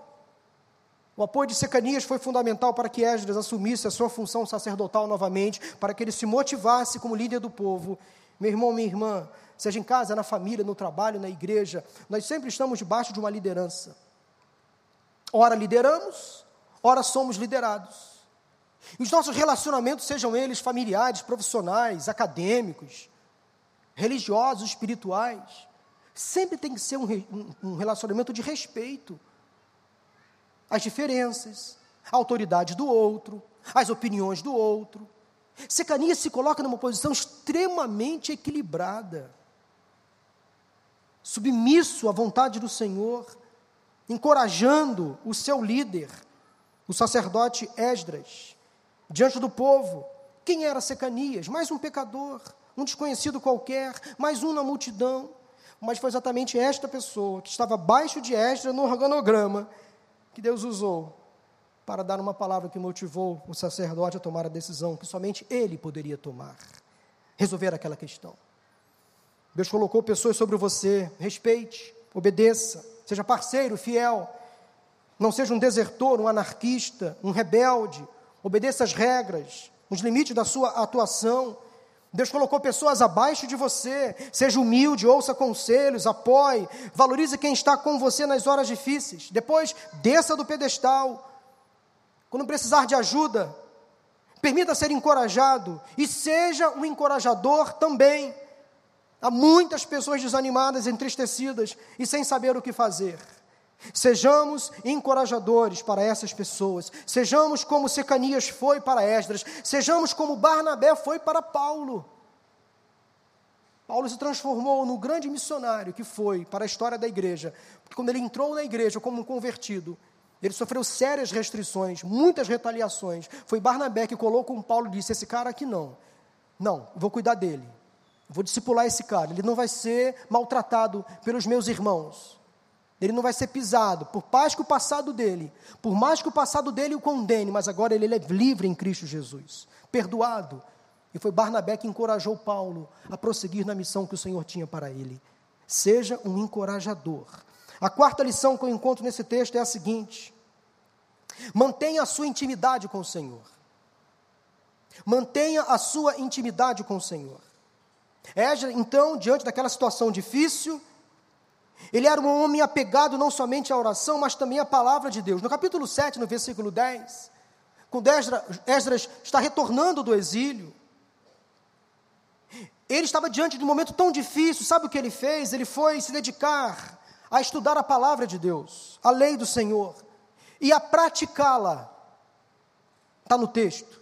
O apoio de Secanias foi fundamental para que Esdras assumisse a sua função sacerdotal novamente, para que ele se motivasse como líder do povo. Meu irmão, minha irmã, seja em casa, na família, no trabalho, na igreja, nós sempre estamos debaixo de uma liderança. Ora lideramos, ora somos liderados. E os nossos relacionamentos, sejam eles familiares, profissionais, acadêmicos, religiosos, espirituais, sempre tem que ser um, um, um relacionamento de respeito às diferenças, à autoridade do outro, às opiniões do outro. Secanias se coloca numa posição extremamente equilibrada, submisso à vontade do Senhor, encorajando o seu líder, o sacerdote Esdras, diante do povo. Quem era Secanias? Mais um pecador, um desconhecido qualquer, mais um na multidão. Mas foi exatamente esta pessoa que estava abaixo de Esdras no organograma que Deus usou para dar uma palavra que motivou o sacerdote a tomar a decisão que somente ele poderia tomar, resolver aquela questão. Deus colocou pessoas sobre você, respeite, obedeça, seja parceiro, fiel, não seja um desertor, um anarquista, um rebelde, obedeça as regras, os limites da sua atuação. Deus colocou pessoas abaixo de você, seja humilde, ouça conselhos, apoie, valorize quem está com você nas horas difíceis, depois desça do pedestal, quando precisar de ajuda, permita ser encorajado e seja um encorajador também. Há muitas pessoas desanimadas, entristecidas e sem saber o que fazer. Sejamos encorajadores para essas pessoas. Sejamos como Secanias foi para Esdras. Sejamos como Barnabé foi para Paulo. Paulo se transformou no grande missionário que foi para a história da igreja. Porque quando ele entrou na igreja como um convertido, ele sofreu sérias restrições, muitas retaliações. Foi Barnabé que colocou com Paulo e disse, esse cara aqui não. Não, vou cuidar dele. Vou discipular esse cara. Ele não vai ser maltratado pelos meus irmãos. Ele não vai ser pisado, por mais que o passado dele, por mais que o passado dele o condene, mas agora ele é livre em Cristo Jesus, perdoado. E foi Barnabé que encorajou Paulo a prosseguir na missão que o Senhor tinha para ele. Seja um encorajador. A quarta lição que eu encontro nesse texto é a seguinte: mantenha a sua intimidade com o Senhor. Mantenha a sua intimidade com o Senhor. Esdras, então, diante daquela situação difícil, ele era um homem apegado não somente à oração, mas também à palavra de Deus. No capítulo sete, no versículo dez, quando Esdras, Esdras está retornando do exílio, ele estava diante de um momento tão difícil, sabe o que ele fez? Ele foi se dedicar a estudar a palavra de Deus, a lei do Senhor, e a praticá-la. Está no texto.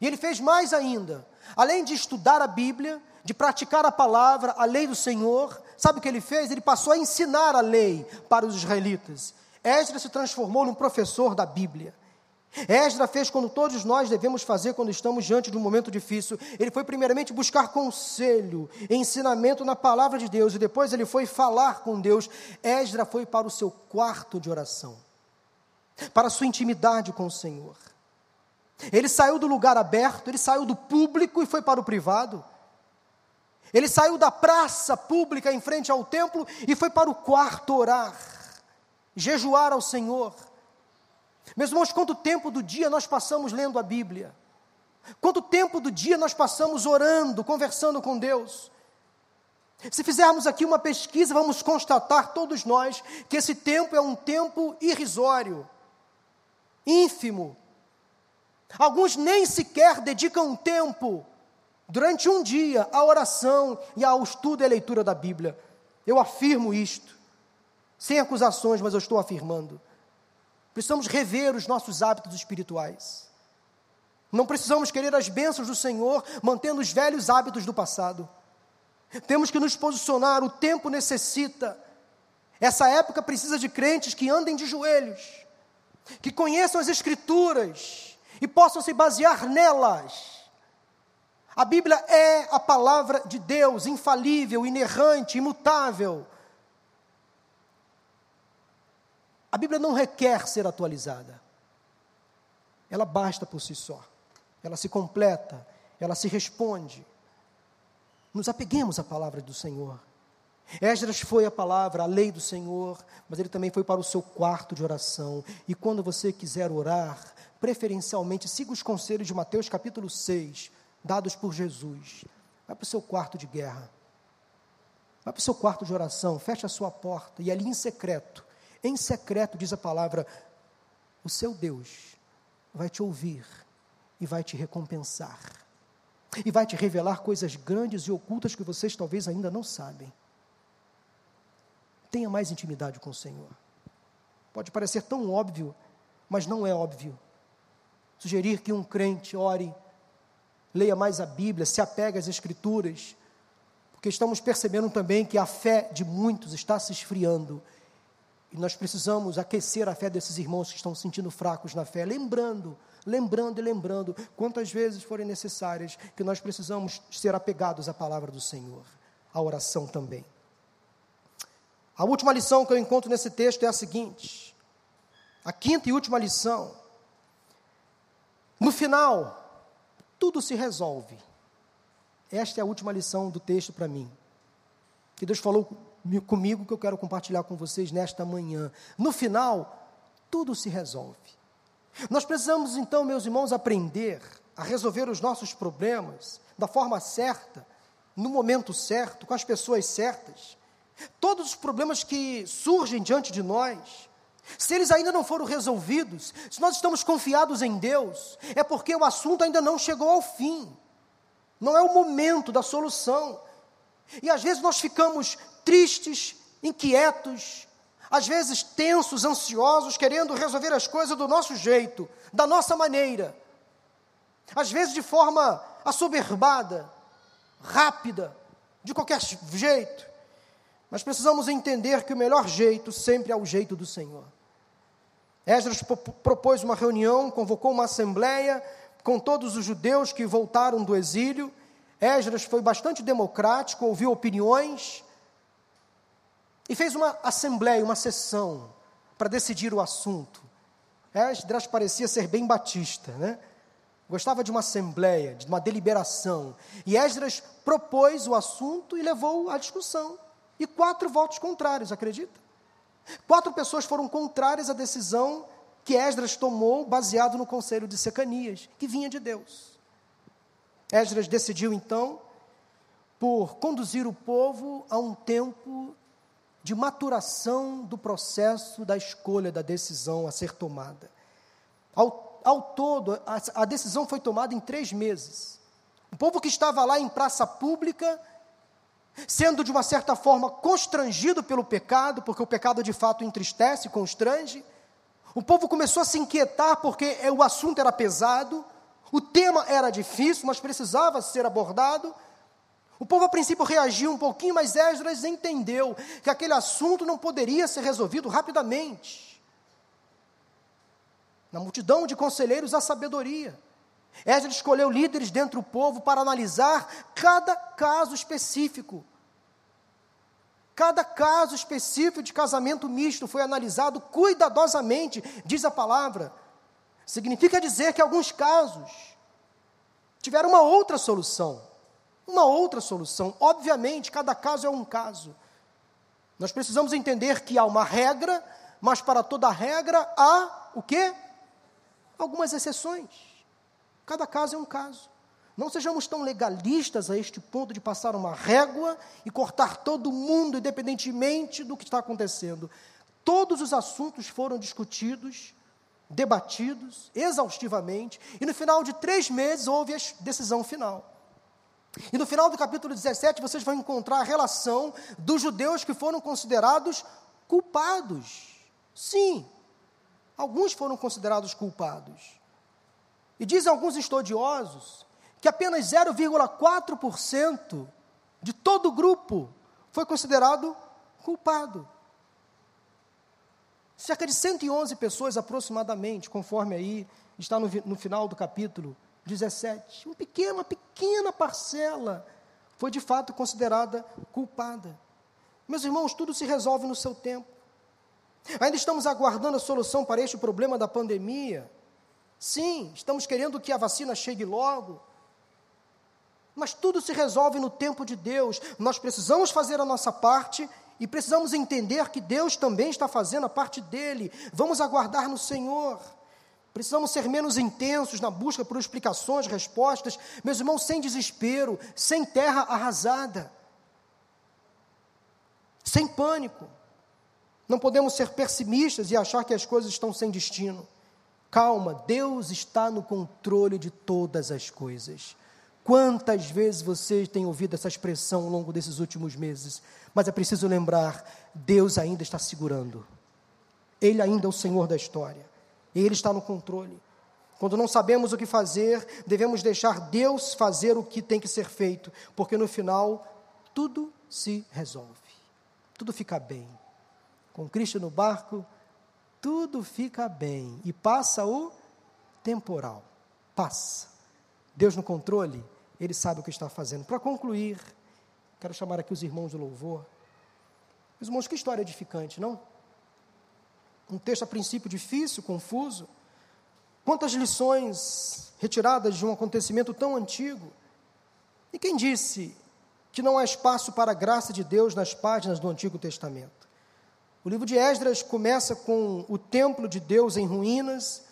E ele fez mais ainda. Além de estudar a Bíblia, de praticar a palavra, a lei do Senhor, sabe o que ele fez? Ele passou a ensinar a lei para os israelitas. Esdras se transformou num professor da Bíblia. Esdras fez como todos nós devemos fazer quando estamos diante de um momento difícil. Ele foi primeiramente buscar conselho, ensinamento na palavra de Deus, e depois ele foi falar com Deus. Esdras foi para o seu quarto de oração, para a sua intimidade com o Senhor. Ele saiu do lugar aberto, ele saiu do público e foi para o privado. Ele saiu da praça pública em frente ao templo e foi para o quarto orar, jejuar ao Senhor. Meus irmãos, quanto tempo do dia nós passamos lendo a Bíblia? Quanto tempo do dia nós passamos orando, conversando com Deus? Se fizermos aqui uma pesquisa, vamos constatar todos nós que esse tempo é um tempo irrisório, ínfimo. Alguns nem sequer dedicam tempo durante um dia, a oração e ao estudo e a leitura da Bíblia. Eu afirmo isto, sem acusações, mas eu estou afirmando. Precisamos rever os nossos hábitos espirituais. Não precisamos querer as bênçãos do Senhor mantendo os velhos hábitos do passado. Temos que nos posicionar, o tempo necessita. Essa época precisa de crentes que andem de joelhos, que conheçam as Escrituras e possam se basear nelas. A Bíblia é a palavra de Deus, infalível, inerrante, imutável. A Bíblia não requer ser atualizada. Ela basta por si só. Ela se completa, ela se responde. Nos apeguemos à palavra do Senhor. Esdras foi a palavra, a lei do Senhor, mas ele também foi para o seu quarto de oração. E quando você quiser orar, preferencialmente siga os conselhos de Mateus capítulo seis, dados por Jesus. Vai para o seu quarto de guerra. Vai para o seu quarto de oração, fecha a sua porta e ali em secreto, em secreto diz a palavra, o seu Deus vai te ouvir e vai te recompensar. E vai te revelar coisas grandes e ocultas que vocês talvez ainda não sabem. Tenha mais intimidade com o Senhor. Pode parecer tão óbvio, mas não é óbvio. Sugerir que um crente ore, leia mais a Bíblia, se apegue às Escrituras, porque estamos percebendo também que a fé de muitos está se esfriando. E nós precisamos aquecer a fé desses irmãos que estão se sentindo fracos na fé, lembrando, lembrando e lembrando, quantas vezes forem necessárias, que nós precisamos ser apegados à palavra do Senhor, à oração também. A última lição que eu encontro nesse texto é a seguinte, a quinta e última lição, no final, tudo se resolve. Esta é a última lição do texto para mim, que Deus falou comigo, que eu quero compartilhar com vocês nesta manhã. No final, tudo se resolve. Nós precisamos, então, meus irmãos, aprender a resolver os nossos problemas da forma certa, no momento certo, com as pessoas certas. Todos os problemas que surgem diante de nós, se eles ainda não foram resolvidos, se nós estamos confiados em Deus, é porque o assunto ainda não chegou ao fim. Não é o momento da solução. E às vezes nós ficamos tristes, inquietos, às vezes tensos, ansiosos, querendo resolver as coisas do nosso jeito, da nossa maneira, às vezes de forma assoberbada, rápida, de qualquer jeito, mas precisamos entender que o melhor jeito sempre é o jeito do Senhor. Esdras propôs uma reunião, convocou uma assembleia com todos os judeus que voltaram do exílio. Esdras foi bastante democrático, ouviu opiniões, e fez uma assembleia, uma sessão, para decidir o assunto. Esdras parecia ser bem batista, né? Gostava de uma assembleia, de uma deliberação. E Esdras propôs o assunto e levou à discussão. E quatro votos contrários, acredita? Quatro pessoas foram contrárias à decisão que Esdras tomou, baseado no conselho de Secanias, que vinha de Deus. Esdras decidiu, então, por conduzir o povo a um tempo de maturação do processo da escolha, da decisão a ser tomada. Ao, ao todo, a, a decisão foi tomada em três meses. O povo que estava lá em praça pública, sendo de uma certa forma constrangido pelo pecado, porque o pecado de fato entristece, constrange, o povo começou a se inquietar porque o assunto era pesado, o tema era difícil, mas precisava ser abordado. O povo, a princípio, reagiu um pouquinho, mas Esdras entendeu que aquele assunto não poderia ser resolvido rapidamente. Na multidão de conselheiros, há sabedoria. Esdras escolheu líderes dentro do povo para analisar cada caso específico. Cada caso específico de casamento misto foi analisado cuidadosamente, diz a palavra. Significa dizer que alguns casos tiveram uma outra solução. Uma outra solução, obviamente, cada caso é um caso. Nós precisamos entender que há uma regra, mas para toda regra há o quê? Algumas exceções. Cada caso é um caso. Não sejamos tão legalistas a este ponto de passar uma régua e cortar todo mundo, independentemente do que está acontecendo. Todos os assuntos foram discutidos, debatidos, exaustivamente, e no final de três meses houve a decisão final. E no final do capítulo dezessete, vocês vão encontrar a relação dos judeus que foram considerados culpados. Sim, alguns foram considerados culpados. E dizem alguns estudiosos que apenas zero vírgula quatro por cento de todo o grupo foi considerado culpado. Cerca de cento e onze pessoas aproximadamente, conforme aí está no, no final do capítulo dezessete, uma pequena, uma pequena parcela foi de fato considerada culpada. Meus irmãos, tudo se resolve no seu tempo. Ainda estamos aguardando a solução para este problema da pandemia. Sim, estamos querendo que a vacina chegue logo. Mas tudo se resolve no tempo de Deus. Nós precisamos fazer a nossa parte e precisamos entender que Deus também está fazendo a parte dele. Vamos aguardar no Senhor. Precisamos ser menos intensos na busca por explicações, respostas. Meus irmãos, sem desespero, sem terra arrasada, sem pânico. Não podemos ser pessimistas e achar que as coisas estão sem destino. Calma, Deus está no controle de todas as coisas. Quantas vezes vocês têm ouvido essa expressão ao longo desses últimos meses? Mas é preciso lembrar, Deus ainda está segurando. Ele ainda é o Senhor da história. Ele está no controle. Quando não sabemos o que fazer, devemos deixar Deus fazer o que tem que ser feito, porque no final, tudo se resolve. Tudo fica bem. Com Cristo no barco, tudo fica bem. E passa o temporal. Passa. Deus no controle, Ele sabe o que está fazendo. Para concluir, quero chamar aqui os irmãos do louvor. Meus irmãos, que história edificante, não? Um texto a princípio difícil, confuso. Quantas lições retiradas de um acontecimento tão antigo. E quem disse que não há espaço para a graça de Deus nas páginas do Antigo Testamento? O livro de Esdras começa com o templo de Deus em ruínas,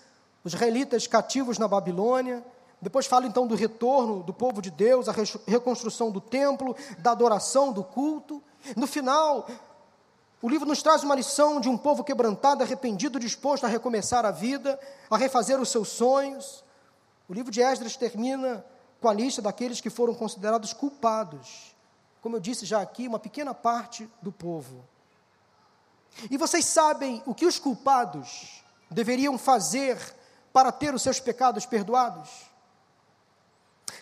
os israelitas cativos na Babilônia. Depois fala então do retorno do povo de Deus, a reconstrução do templo, da adoração, do culto. No final, o livro nos traz uma lição de um povo quebrantado, arrependido, disposto a recomeçar a vida, a refazer os seus sonhos. O livro de Esdras termina com a lista daqueles que foram considerados culpados. Como eu disse já aqui, uma pequena parte do povo. E vocês sabem o que os culpados deveriam fazer para ter os seus pecados perdoados?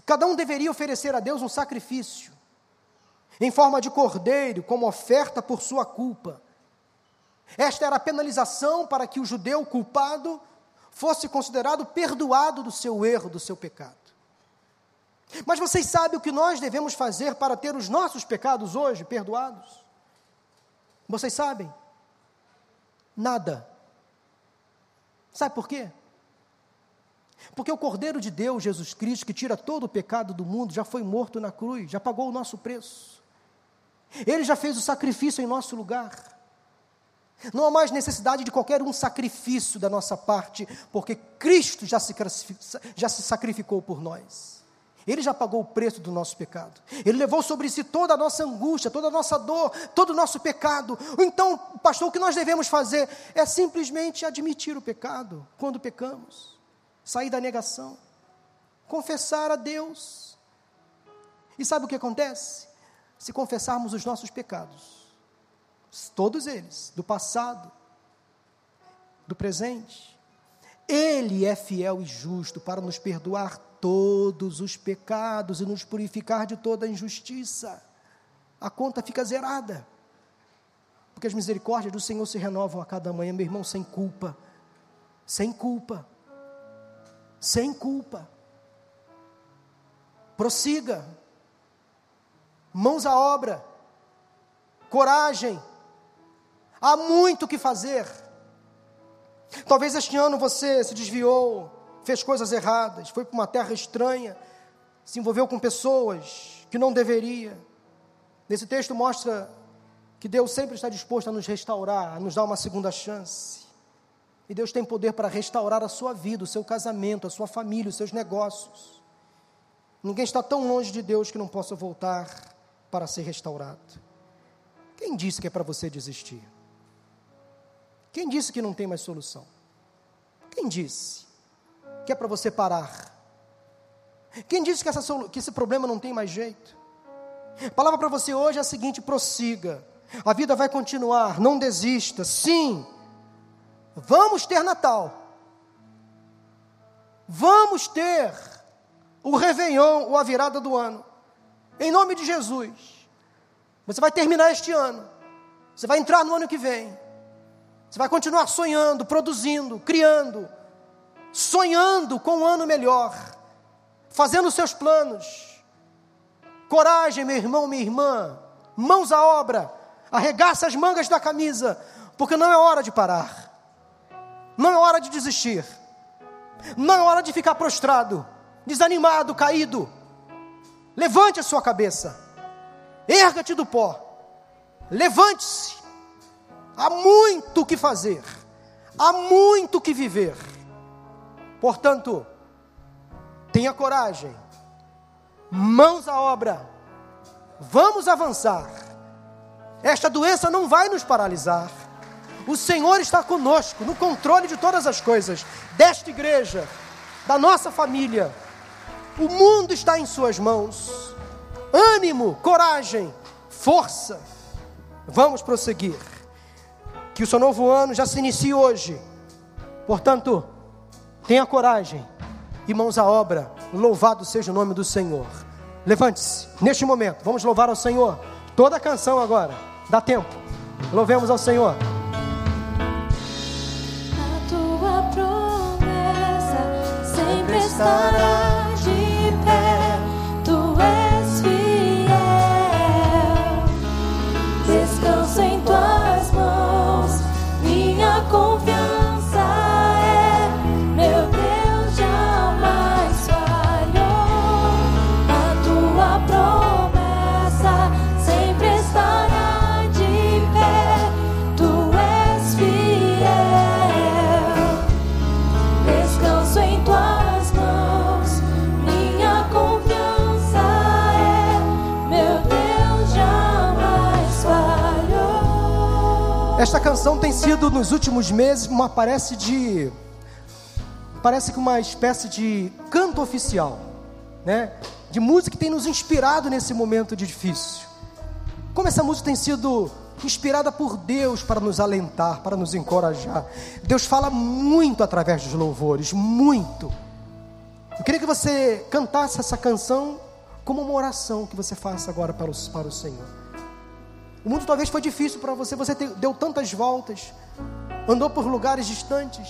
Cada um deveria oferecer a Deus um sacrifício, em forma de cordeiro, como oferta por sua culpa. Esta era a penalização para que o judeu culpado fosse considerado perdoado do seu erro, do seu pecado. Mas vocês sabem o que nós devemos fazer para ter os nossos pecados hoje perdoados? Vocês sabem? Nada. Sabe por quê? Porque o Cordeiro de Deus, Jesus Cristo, que tira todo o pecado do mundo, já foi morto na cruz, já pagou o nosso preço. Ele já fez o sacrifício em nosso lugar. Não há mais necessidade de qualquer um sacrifício da nossa parte, porque Cristo já se, já se sacrificou por nós. Ele já pagou o preço do nosso pecado. Ele levou sobre si toda a nossa angústia, toda a nossa dor, todo o nosso pecado. Então, pastor, o que nós devemos fazer é simplesmente admitir o pecado quando pecamos. Sair da negação, confessar a Deus. E sabe o que acontece? Se confessarmos os nossos pecados, todos eles, do passado, do presente, Ele é fiel e justo para nos perdoar todos os pecados e nos purificar de toda a injustiça. A conta fica zerada, porque as misericórdias do Senhor se renovam a cada manhã, meu irmão, sem culpa, sem culpa. Sem culpa, prossiga, mãos à obra, coragem, há muito o que fazer. Talvez este ano você se desviou, fez coisas erradas, foi para uma terra estranha, se envolveu com pessoas que não deveria. Nesse texto mostra que Deus sempre está disposto a nos restaurar, a nos dar uma segunda chance. E Deus tem poder para restaurar a sua vida, o seu casamento, a sua família, os seus negócios. Ninguém está tão longe de Deus que não possa voltar para ser restaurado. Quem disse que é para você desistir? Quem disse que não tem mais solução? Quem disse que é para você parar? Quem disse que, essa solu- que esse problema não tem mais jeito? A palavra para você hoje é a seguinte: prossiga. A vida vai continuar, não desista. Sim, vamos ter Natal, vamos ter o Réveillon ou a virada do ano, em nome de Jesus. Você vai terminar este ano, você vai entrar no ano que vem, você vai continuar sonhando, produzindo, criando, sonhando com um ano melhor, fazendo os seus planos. Coragem, meu irmão, minha irmã, mãos à obra, arregaça as mangas da camisa, porque não é hora de parar, não é hora de desistir, não é hora de ficar prostrado, desanimado, caído. Levante a sua cabeça, erga-te do pó, levante-se. Há muito o que fazer, há muito o que viver. Portanto, tenha coragem, mãos à obra, vamos avançar. Esta doença não vai nos paralisar. O Senhor está conosco, no controle de todas as coisas, desta igreja, da nossa família. O mundo está em suas mãos. Ânimo, coragem, força. Vamos prosseguir. Que o seu novo ano já se inicie hoje. Portanto, tenha coragem e mãos à obra. Louvado seja o nome do Senhor. Levante-se, neste momento, vamos louvar ao Senhor. Toda a canção agora, dá tempo. Louvemos ao Senhor. A tua promessa sempre estará de pé, tu és fiel. Descanso em tuas mãos, minha confiança. Esta canção tem sido, nos últimos meses, uma parece de... Parece que uma espécie de canto oficial, né? De música que tem nos inspirado nesse momento de difícil. Como essa música tem sido inspirada por Deus para nos alentar, para nos encorajar. Deus fala muito através dos louvores, muito. Eu queria que você cantasse essa canção como uma oração que você faça agora para o, para o Senhor. O mundo talvez foi difícil para você, você deu tantas voltas, andou por lugares distantes,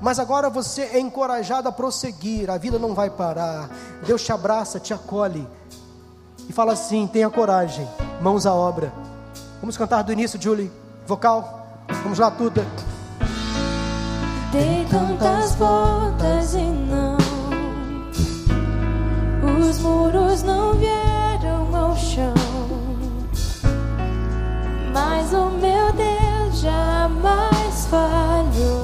mas agora você é encorajado a prosseguir, a vida não vai parar. Deus te abraça, te acolhe e fala assim: tenha coragem, mãos à obra. Vamos cantar do início, Julie, vocal, vamos lá, Tuda. Dei tantas voltas e não, os muros não vieram ao chão, mas o meu Deus jamais falhou.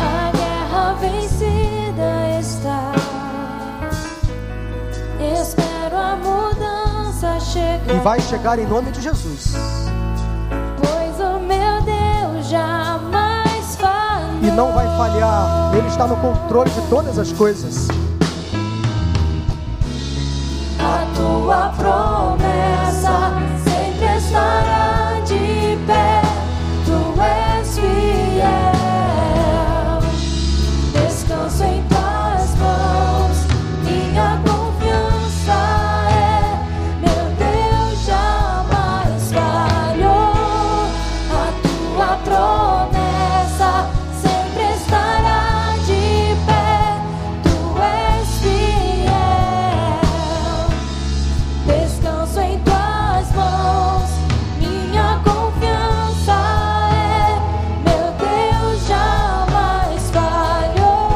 A guerra vencida está, espero a mudança chegar. E vai chegar em nome de Jesus. Pois o meu Deus jamais falhou. E não vai falhar, Ele está no controle de todas as coisas. A tua promessa sempre estará de pé, tu és fiel. Descanso em tuas mãos, minha confiança é. Meu Deus jamais falhou. A tua promessa sempre estará de pé, tu és fiel. Descanso em tuas mãos, minha confiança é. Meu Deus jamais falhou.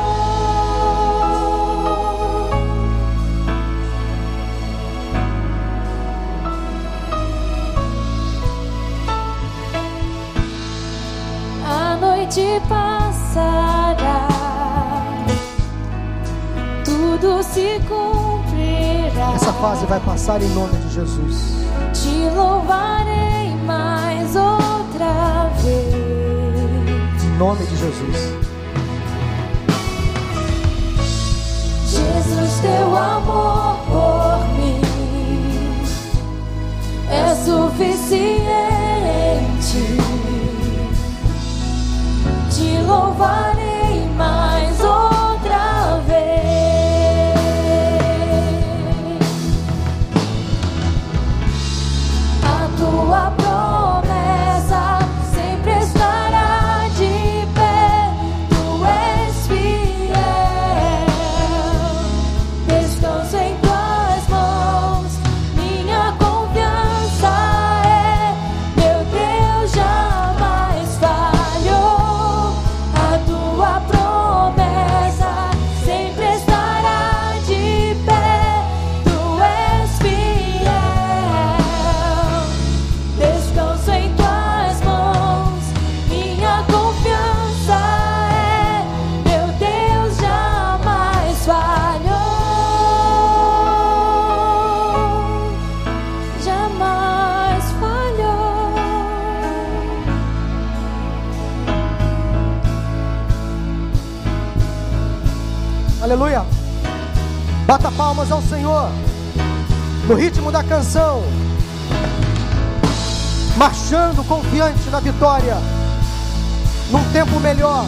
A noite passará, tudo se cumprirá. Essa fase vai passar em nome de Jesus. Te louvarei mais outra vez. Em nome de Jesus. Jesus, teu amor por mim é suficiente. Te louvarei mais outra vez. Tua promessa sempre estará de pé. Bata palmas ao Senhor no ritmo da canção, marchando confiante na vitória, num tempo melhor.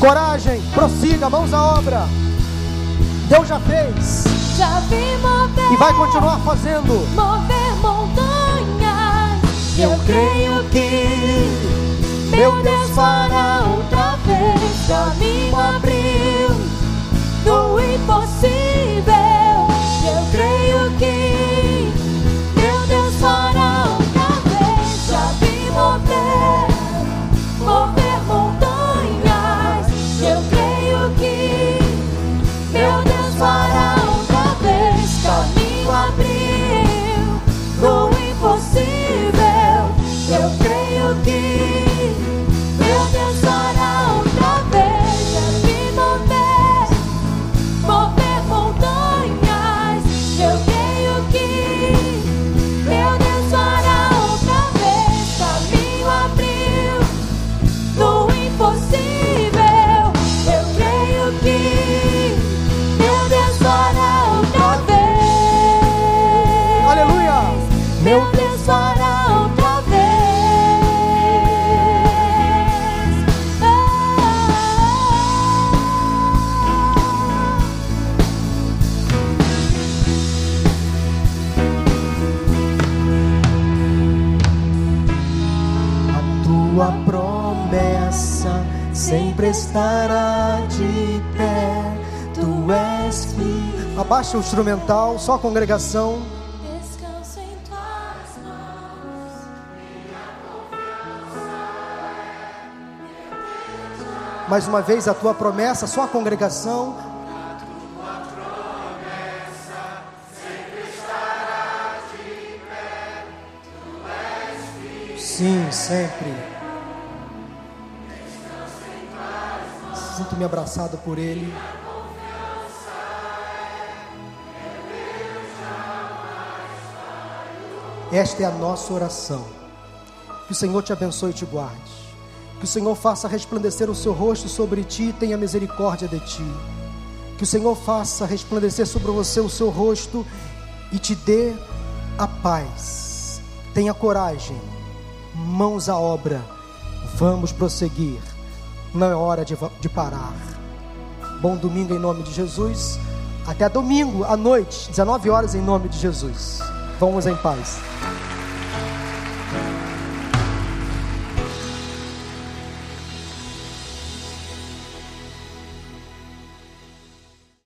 Coragem, prossiga, mãos à obra. Deus já fez, já vi mover, e vai continuar fazendo, mover montanhas. Eu creio que meu Deus fará outra vez. Caminho abriu no impossível. Eu creio que meu Deus fará outra vez. Já vi mover, mover montanhas. Eu creio que meu Deus fará outra vez. Caminho abriu no impossível. Eu creio que meu Deus fará outra vez. Já vi mover, mover montanhas. Eu creio que meu Deus fará outra vez. Caminho abriu no impossível. Eu creio que meu Deus fará outra vez. Aleluia! Meu Deus fará outra vez. Tua promessa sempre estará de pé, tu és firme. Abaixa o instrumental, só a congregação. Descanso em tuas mãos, minha confiança é eterna. Mais uma vez a tua promessa, só a congregação. A tua promessa sempre estará de pé, tu és firme. Sim, sempre. Sinto-me abraçado por Ele. Esta é a nossa oração. Que o Senhor te abençoe e te guarde. Que o Senhor faça resplandecer o seu rosto sobre ti e tenha misericórdia de ti. Que o Senhor faça resplandecer sobre você o seu rosto e te dê a paz. Tenha coragem. Mãos à obra. Vamos prosseguir. Não é hora de, de parar. Bom domingo em nome de Jesus. Até domingo à noite, dezenove horas, em nome de Jesus. Vamos em paz.